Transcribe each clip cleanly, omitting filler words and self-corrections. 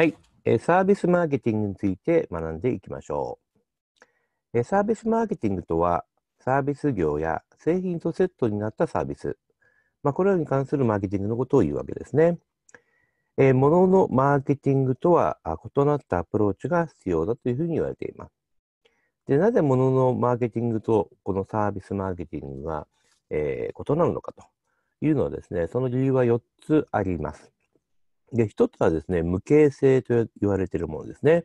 はい、サービスマーケティングについて学んでいきましょう。サービスマーケティングとは、サービス業や製品とセットになったサービス、これらに関するマーケティングのことを言うわけですね。物のマーケティングとは異なったアプローチが必要だというふうに言われています。で、なぜ物のマーケティングとこのサービスマーケティングが、異なるのかというのはですね、その理由は4つあります。で、1つはですね、無形性と言われているものですね。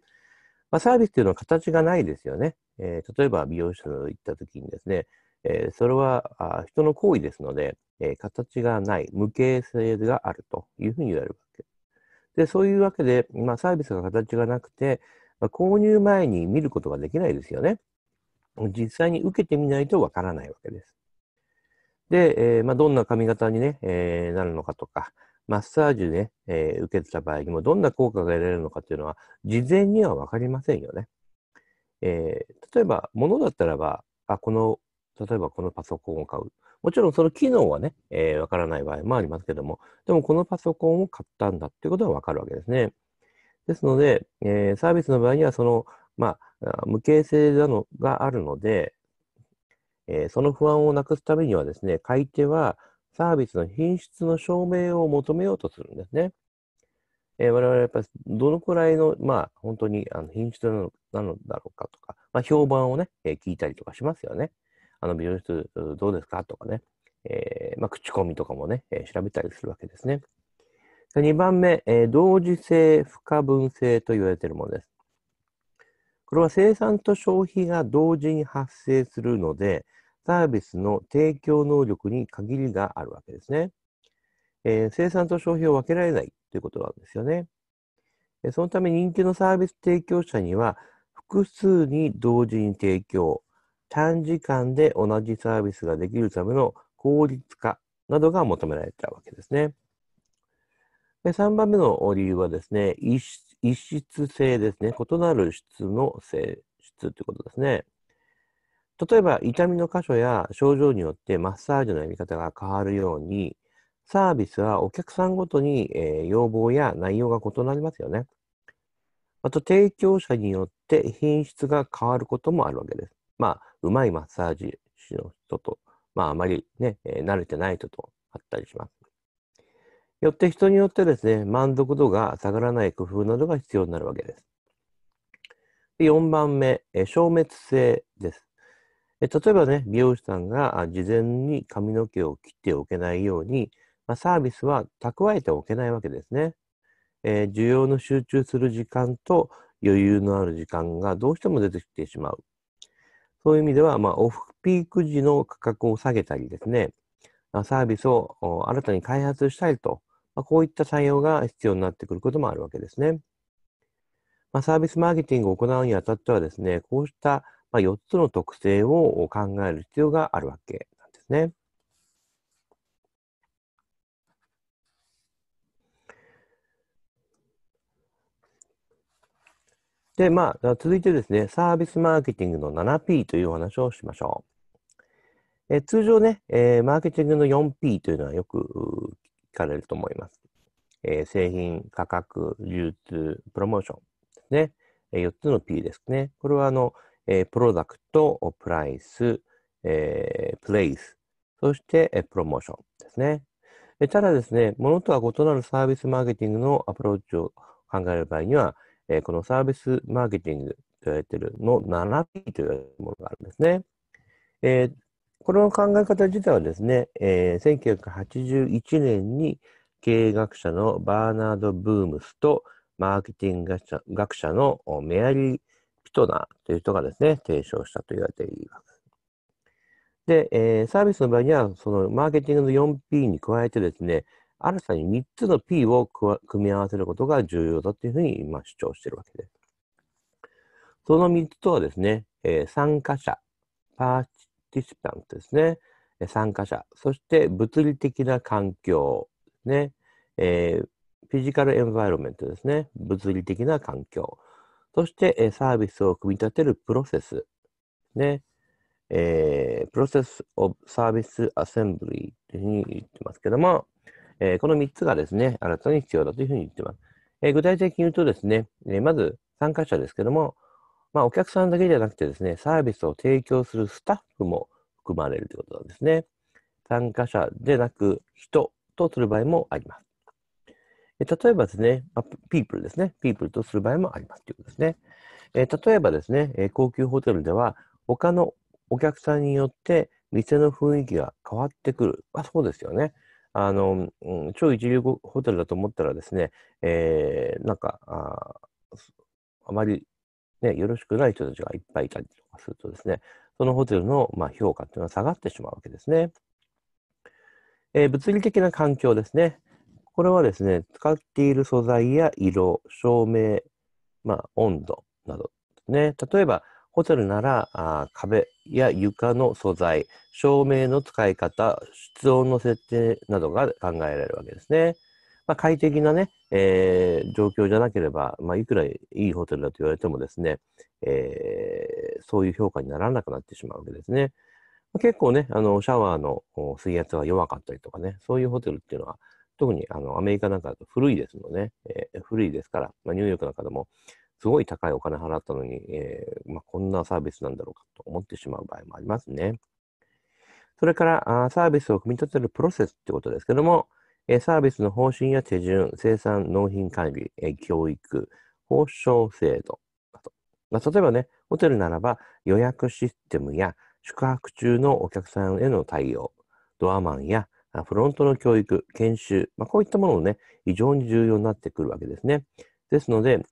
サービスというのは形がないですよね。例えば美容室に行った時にですね、それは人の行為ですので、形がない、無形性があるというふうに言われるわけで、そういうわけで、サービスが形がなくて、購入前に見ることができないですよね。実際に受けてみないとわからないわけです。で、どんな髪型に、なるのかとか、マッサージね、受けた場合にもどんな効果が得られるのかというのは、事前にはわかりませんよね。例えば、物だったらば、例えばこのパソコンを買う。もちろんその機能はね、わからない場合もありますけども、でもこのパソコンを買ったんだっていうことはわかるわけですね。ですので、サービスの場合にはその、無形性があるので、その不安をなくすためにはですね、買い手はサービスの品質の証明を求めようとするんですね。我々はやっぱりどのくらいの、本当に品質なのだろうかとか、評判をね、聞いたりとかしますよね。美容室どうですかとかね、口コミとかもね、調べたりするわけですね。2番目、同時性、不可分性と言われているものです。これは生産と消費が同時に発生するので、サービスの提供能力に限りがあるわけですね。生産と消費を分けられないということなんですよね。そのため人気のサービス提供者には、複数に同時に提供、短時間で同じサービスができるための効率化などが求められたわけですね。3番目の理由はですね、異質性ですね。異なる質の性質ということですね。例えば、痛みの箇所や症状によってマッサージのやり方が変わるように、サービスはお客さんごとに要望や内容が異なりますよね。あと、提供者によって品質が変わることもあるわけです。うまいマッサージ師の人と、あまりね、慣れてない人とあったりします。よって人によってですね、満足度が下がらない工夫などが必要になるわけです。4番目、消滅性です。例えばね、美容師さんが事前に髪の毛を切っておけないように、サービスは蓄えておけないわけですね。需要の集中する時間と余裕のある時間がどうしても出てきてしまう。そういう意味では、オフピーク時の価格を下げたりですね、サービスを新たに開発したいと、こういった採用が必要になってくることもあるわけですね。サービスマーケティングを行うにあたってはですね、こうした4つの特性を考える必要があるわけなんですね。で、続いてですね、サービスマーケティングの 7P というお話をしましょう。通常ね、マーケティングの 4P というのはよく聞かれると思います。製品、価格、流通、プロモーションですね。4つの P ですね。これはプロダクト、プライス、プレイス、そして、プロモーションですね。ただですね、物とは異なるサービスマーケティングのアプローチを考える場合には、このサービスマーケティングと言われているの 7P というものがあるんですね。この考え方自体はですね、1981年に経営学者のバーナード・ブームスとマーケティング学者のメアリー・ピトナーという人がですね、提唱したと言われています。で、サービスの場合には、そのマーケティングの 4P に加えてですね、新たに3つの P を組み合わせることが重要だというふうに今主張しているわけです。その3つとはですね、参加者、パーティシパントですね、参加者、そして物理的な環境、ね、フィジカルエンバイロメントですね、物理的な環境、そしてサービスを組み立てるプロセス、ね、プロセス・オブ・サービス・アセンブリーというふうに言ってますけども、この3つがですね、新たに必要だというふうに言っています。具体的に言うとですね、まず参加者ですけども、お客さんだけじゃなくてですね、サービスを提供するスタッフも含まれるということなんですね。参加者でなく人とする場合もあります。例えばですね、people ですね、people とする場合もありますということですね。例えばですね、高級ホテルでは他のお客さんによって店の雰囲気が変わってくる。そうですよね。超一流ホテルだと思ったらですね、あまりね、よろしくない人たちがいっぱいいたりとかするとですね、そのホテルの評価というのは下がってしまうわけですね。物理的な環境ですね。これはですね、使っている素材や色、照明、温度などですね。例えば、ホテルなら壁や床の素材、照明の使い方、室温の設定などが考えられるわけですね。快適なね、状況じゃなければ、いくらいいホテルだと言われてもですね、そういう評価にならなくなってしまうわけですね。結構ね、シャワーの水圧が弱かったりとかね、そういうホテルっていうのは、特にアメリカなんかだと古いですので、古いですから、ニューヨークなんかでも、すごい高いお金払ったのに、こんなサービスなんだろうかと思ってしまう場合もありますね。それから、サービスを組み立てるプロセスってことですけども、サービスの方針や手順、生産、納品管理、教育、報奨制度など。例えばね、ホテルならば予約システムや宿泊中のお客さんへの対応、ドアマンやフロントの教育、研修、こういったものもね、非常に重要になってくるわけですね。ですので、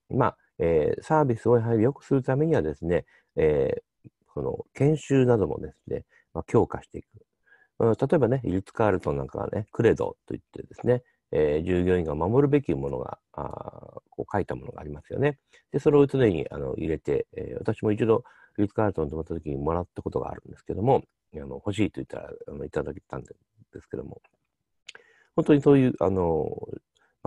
サービスをやはり良くするためにはですね、この研修などもですね、強化していく。例えばね、リッツ・カールトンなんかはね、クレドといってですね、従業員が守るべきものが、こう書いたものがありますよね。で、それを常に入れて、私も一度リッツ・カールトンに泊まった時にもらったことがあるんですけども、欲しいと言ったらいただいたんですけども、本当にそういう、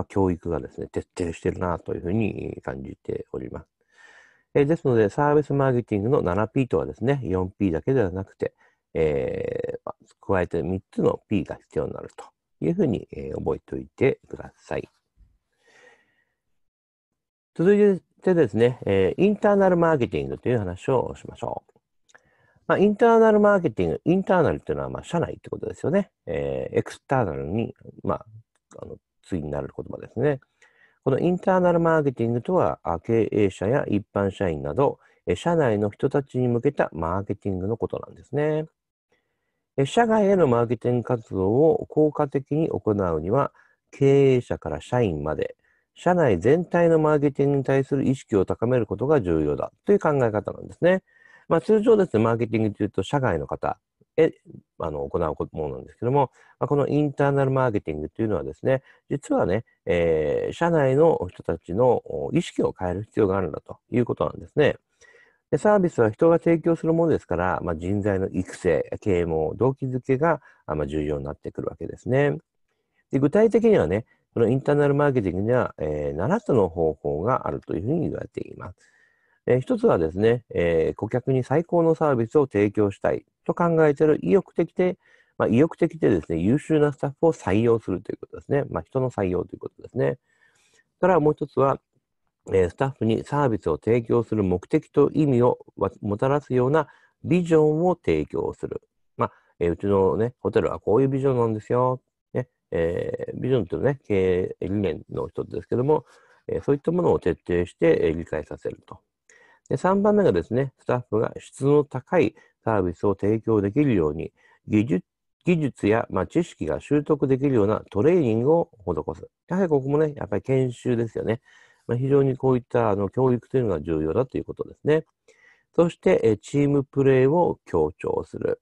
教育がですね、徹底してるなというふうに感じております。ですので、サービスマーケティングの 7P とはですね、4P だけではなくて、加えて3つの P が必要になるというふうに、覚えておいてください。続いてですね、インターナルマーケティングという話をしましょう。インターナルマーケティング、インターナルというのは社内ということですよね。エクスターナルに、次になる言葉ですね。このインターナルマーケティングとは、経営者や一般社員など、社内の人たちに向けたマーケティングのことなんですね。社外へのマーケティング活動を効果的に行うには、経営者から社員まで、社内全体のマーケティングに対する意識を高めることが重要だという考え方なんですね。通常ですね、マーケティングというと、社外の方へ行うものなんですけども、このインターナルマーケティングというのはですね、実はね、社内の人たちの意識を変える必要があるんだということなんですね。サービスは人が提供するものですから、人材の育成、啓蒙、動機づけが重要になってくるわけですね。で、具体的にはね、このインターナルマーケティングには、7つの方法があるというふうに言われています。一つはですね、顧客に最高のサービスを提供したいと考えている意欲的でですね、優秀なスタッフを採用するということですね。人の採用ということですね。それからもう一つは、スタッフにサービスを提供する目的と意味をもたらすようなビジョンを提供する。うちのね、ホテルはこういうビジョンなんですよ。ビジョンというのはね、経営理念の一つですけども、そういったものを徹底して理解させると。で、3番目がですね、スタッフが質の高いサービスを提供できるように、技術や、知識が習得できるようなトレーニングを施す。やはりここもね、やっぱり研修ですよね。非常にこういった教育というのが重要だということですね。そして、チームプレーを強調する。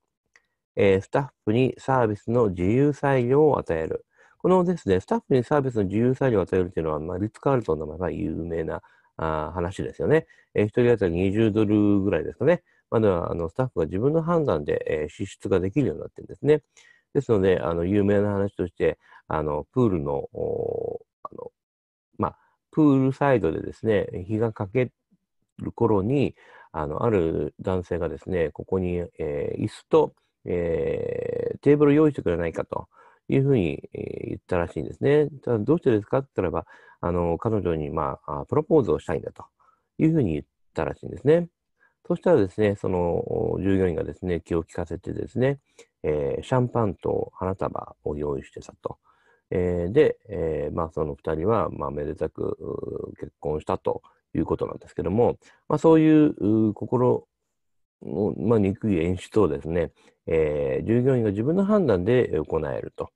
スタッフにサービスの自由裁量を与える。このですね、スタッフにサービスの自由裁量を与えるというのは、リッツ・カールトンの有名な話ですよね。1人当たり20ドルぐらいですかね。スタッフが自分の判断で支出ができるようになっているんですね。ですので、有名な話として、プールサイドでですね、日がかける頃に、ある男性がですね、ここに、椅子と、テーブルを用意してくれないかというふうに言ったらしいんですね。ただどうしてですかって言ったらば、彼女に、プロポーズをしたいんだというふうに言ったらしいんですね。そうしたらですね、その従業員がですね、気を利かせてですね、シャンパンと花束を用意してたと。で、その2人は、めでたく結婚したということなんですけども、そういう心の憎い演出をですね、従業員が自分の判断で行えると。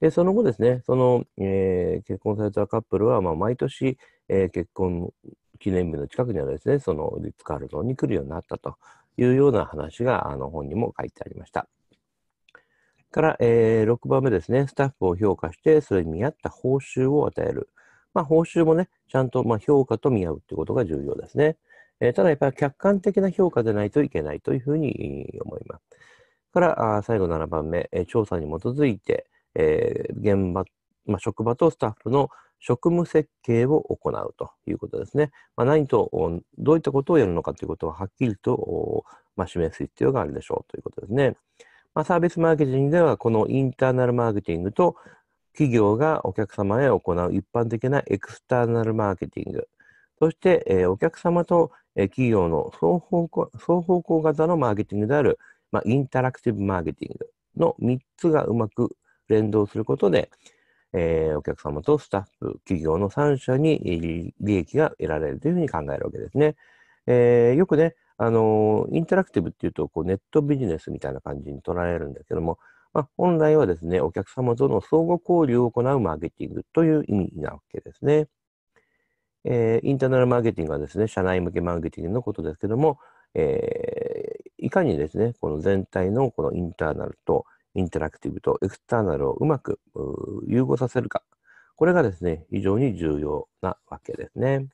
で、その後ですね、その、結婚されたカップルは、毎年、結婚記念日の近くにはですね、そのリッツ・カールトンに来るようになったというような話が、本にも書いてありました。から、6番目ですね、スタッフを評価して、それに見合った報酬を与える。報酬もね、ちゃんと評価と見合うということが重要ですね。ただやっぱり客観的な評価でないといけないというふうに思います。から、最後7番目、調査に基づいて、現場、職場とスタッフの職務設計を行うということですね。何と、どういったことをやるのかということをはっきりと、示す必要があるでしょうということですね。サービスマーケティングでは、このインターナルマーケティングと企業がお客様へ行う一般的なエクスターナルマーケティング、そして、お客様と企業の双方向型のマーケティングである、インタラクティブマーケティングの3つがうまく連動することで、お客様とスタッフ、企業の3社に利益が得られるというふうに考えるわけですね。よくね、インタラクティブっていうと、ネットビジネスみたいな感じに捉えるんですけども、本来はですね、お客様との相互交流を行うマーケティングという意味なわけですね。インターナルマーケティングはですね、社内向けマーケティングのことですけども、いかにですね、この全体のこのインターナルとインタラクティブとエクスターナルをうまく融合させるか、これがですね、非常に重要なわけですね。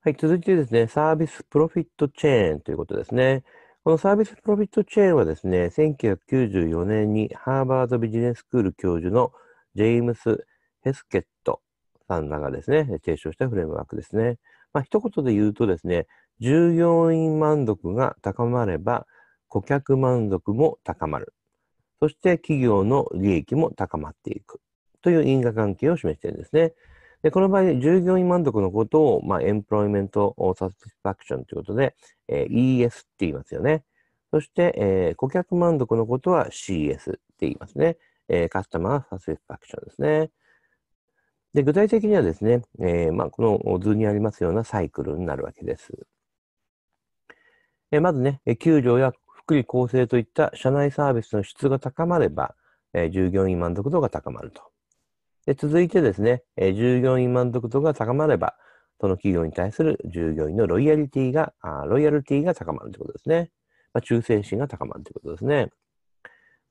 はい、続いてですね、サービスプロフィットチェーンということですね。このサービスプロフィットチェーンはですね、1994年にハーバードビジネススクール教授のジェームス・ヘスケットさんらがですね、提唱したフレームワークですね。一言で言うとですね、従業員満足が高まれば、顧客満足も高まる。そして企業の利益も高まっていく。という因果関係を示しているんですね。で、この場合、従業員満足のことを、エンプロイメントサティスファクションということで、ES って言いますよね。そして、顧客満足のことは CS って言いますね。カスタマーサティスファクションですね。で、具体的にはですね、この図にありますようなサイクルになるわけです。まずね、給料や福利厚生といった社内サービスの質が高まれば、従業員満足度が高まると。で、続いてですね、従業員満足度が高まれば、その企業に対する従業員のロイヤルティが高まるということですね。忠誠心が高まるということですね。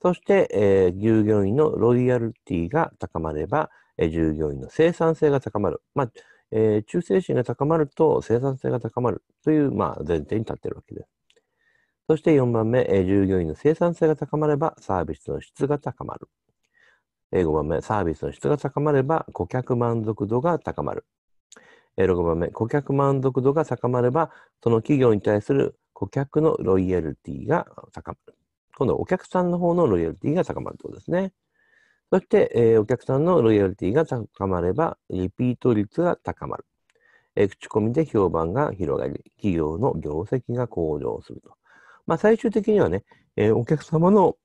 そして、従業員のロイヤルティが高まれば、従業員の生産性が高まる。忠誠心が高まると生産性が高まるという、前提に立っているわけです。そして4番目、従業員の生産性が高まればサービスの質が高まる。5番目、サービスの質が高まれば顧客満足度が高まる。6番目、顧客満足度が高まればその企業に対する顧客のロイヤルティが高まる。今度はお客さんの方のロイヤルティが高まるということですね。そして、お客さんのロイヤリティが高まれば、リピート率が高まる。口コミで評判が広がり、企業の業績が向上すると。最終的にはね、お客様の、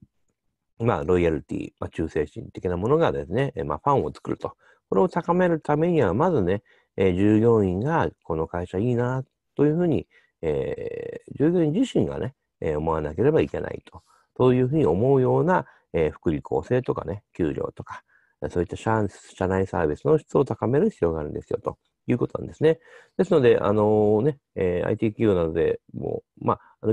ロイヤリティ、忠誠心的なものがですね、ファンを作ると。これを高めるためには、まずね、従業員がこの会社いいな、というふうに、従業員自身がね、思わなければいけないと。そういうふうに思うような、福利厚生とかね、給料とか、そういった社内サービスの質を高める必要があるんですよ、ということなんですね。ですので、IT 企業などでも、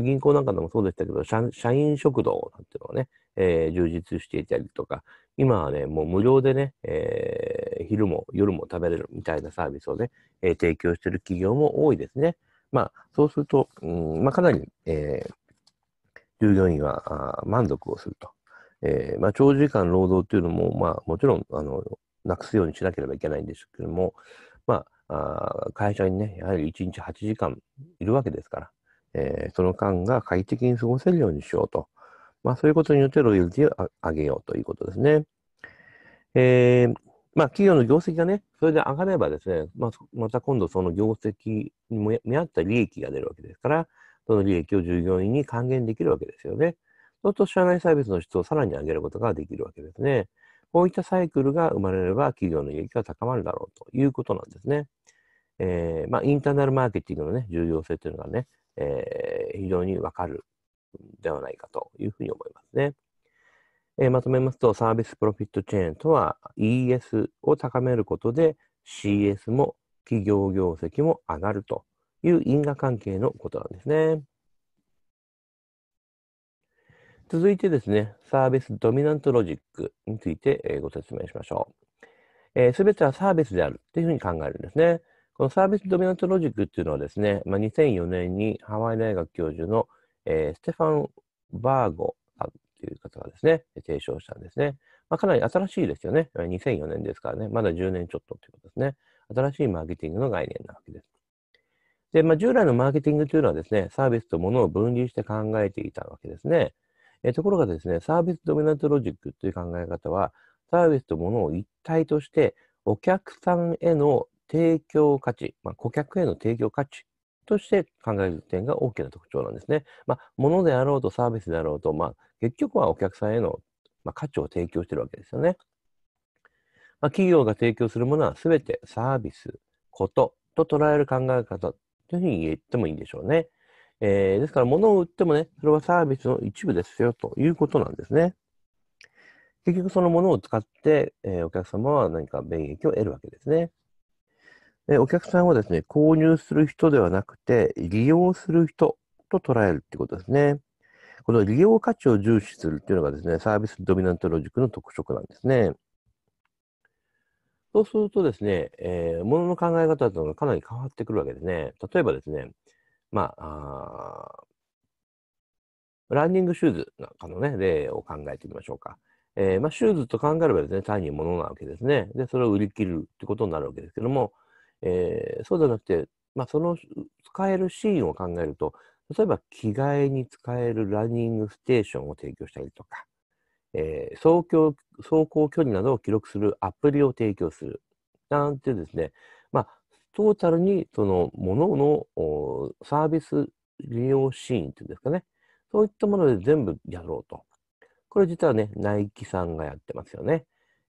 銀行なんかでもそうでしたけど、社員食堂なんていうのはね、充実していたりとか、今はね、もう無料でね、昼も夜も食べれるみたいなサービスをね、提供している企業も多いですね。そうすると、かなり、従業員は満足をすると。長時間労働というのも、もちろんなくすようにしなければいけないんですけども、会社にね、やはり1日8時間いるわけですから、その間が快適に過ごせるようにしようと。まあ、そういうことによってロイヤリティを上げようということですね。まあ、企業の業績がね、それで上がればですね、また今度その業績に見合った利益が出るわけですから、その利益を従業員に還元できるわけですよね。そうすると社内サービスの質をさらに上げることができるわけですね。こういったサイクルが生まれれば企業の利益が高まるだろうということなんですね。まあ、インターナルマーケティングのね、重要性というのがね、非常にわかるんではないかというふうに思いますね。まとめますと、サービスプロフィットチェーンとは ES を高めることで CS も企業業績も上がるという因果関係のことなんですね。続いてですね、サービスドミナントロジックについてご説明しましょう。すべてはサービスであるというふうに考えるんですね。このサービスドミナントロジックっていうのはですね、2004年にハワイ大学教授のステファン・バーゴさんという方がですね、提唱したんですね。まあ、かなり新しいですよね。2004年ですからね、まだ10年ちょっとということですね。新しいマーケティングの概念なわけです。で、まあ、従来のマーケティングというのはですね、サービスとものを分離して考えていたわけですね。ところがですね、サービスドミナントロジックという考え方は、サービスとものを一体として、お客さんへの提供価値、まあ、顧客への提供価値として考える点が大きな特徴なんですね。まあ、ものであろうとサービスであろうと、まあ、結局はお客さんへの価値を提供しているわけですよね。まあ、企業が提供するものは全てサービス、ことと捉える考え方というふうに言ってもいいんでしょうね。ですから、物を売ってもね、それはサービスの一部ですよということなんですね。結局、その物を使って、お客様は何か便益を得るわけですね。お客さんはですね、購入する人ではなくて、利用する人と捉えるということですね。この利用価値を重視するというのがですね、サービスドミナントロジックの特色なんですね。そうするとですね、物の考え方というのがかなり変わってくるわけですね。例えばですね、まあ、ランニングシューズなんかの、ね、例を考えてみましょうか。まあ、シューズと考えればですね、単に物なわけですね。で、それを売り切るということになるわけですけども、そうではなくて、まあ、その使えるシーンを考えると、例えば着替えに使えるランニングステーションを提供したりとか、走行距離などを記録するアプリを提供するなんてですね、まあ、トータルにそのもののサービス利用シーンというんですかね、そういったもので全部やろうと。これ実はね、ナイキさんがやってますよね。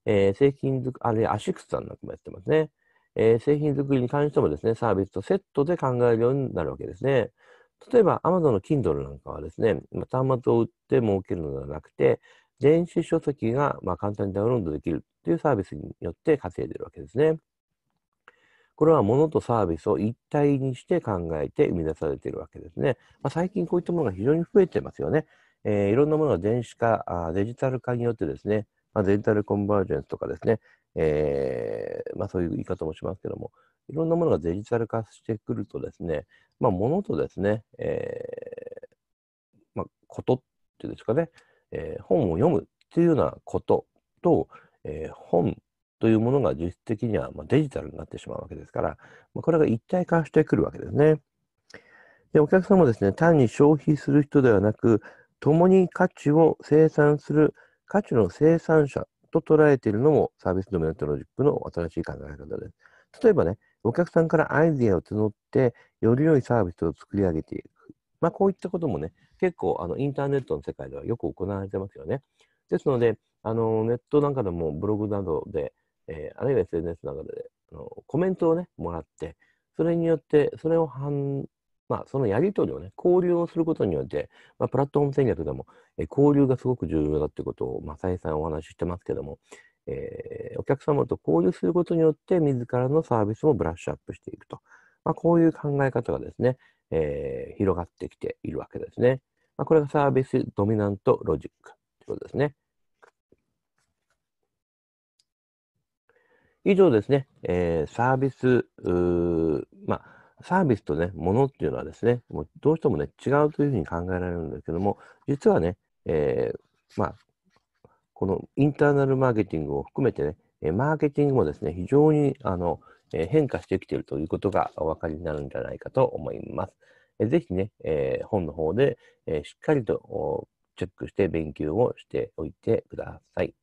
製品作り、あれ、アシックスさんなんかもやってますね。製品作りに関してもですね、サービスとセットで考えるようになるわけですね。例えば、Amazon の Kindle なんかはですね、端末を売って儲けるのではなくて、電子書籍がまあ簡単にダウンロードできるというサービスによって稼いでいるわけですね。これは物とサービスを一体にして考えて生み出されているわけですね。まあ、最近こういったものが非常に増えてますよね。いろんなものが電子化、デジタル化によってですね、まあ、デジタルコンバージェンスとかですね、まあ、そういう言い方もしますけども、いろんなものがデジタル化してくるとですね、まあ、物とですね、まあ、ことっていうんですかね、本を読むっていうようなことと、本というものが実質的にはデジタルになってしまうわけですから、これが一体化してくるわけですね。で、お客様もですね、単に消費する人ではなく、共に価値を生産する価値の生産者と捉えているのもサービスドミナントロジックの新しい考え方です。例えばね、お客さんからアイデアを募ってより良いサービスを作り上げていく、まあ、こういったこともね、結構インターネットの世界ではよく行われてますよね。ですので、ネットなんかでもブログなどで、あるいは SNS なんかでコメントをね、もらって、それによって、それをまあ、そのやり取りをね、交流をすることによって、まあ、プラットフォーム戦略でも、交流がすごく重要だということを、まあ、再三お話ししてますけども、お客様と交流することによって、自らのサービスもブラッシュアップしていくと。まあ、こういう考え方がですね、広がってきているわけですね。まあ、これがサービスドミナントロジックということですね。以上ですね、サービスとね、ものっていうのはですね、もうどうしてもね、違うというふうに考えられるんですけども、実はね、このインターナルマーケティングを含めてね、マーケティングもですね、非常に変化してきているということがお分かりになるんじゃないかと思います。ぜひね、本の方でしっかりとチェックして勉強をしておいてください。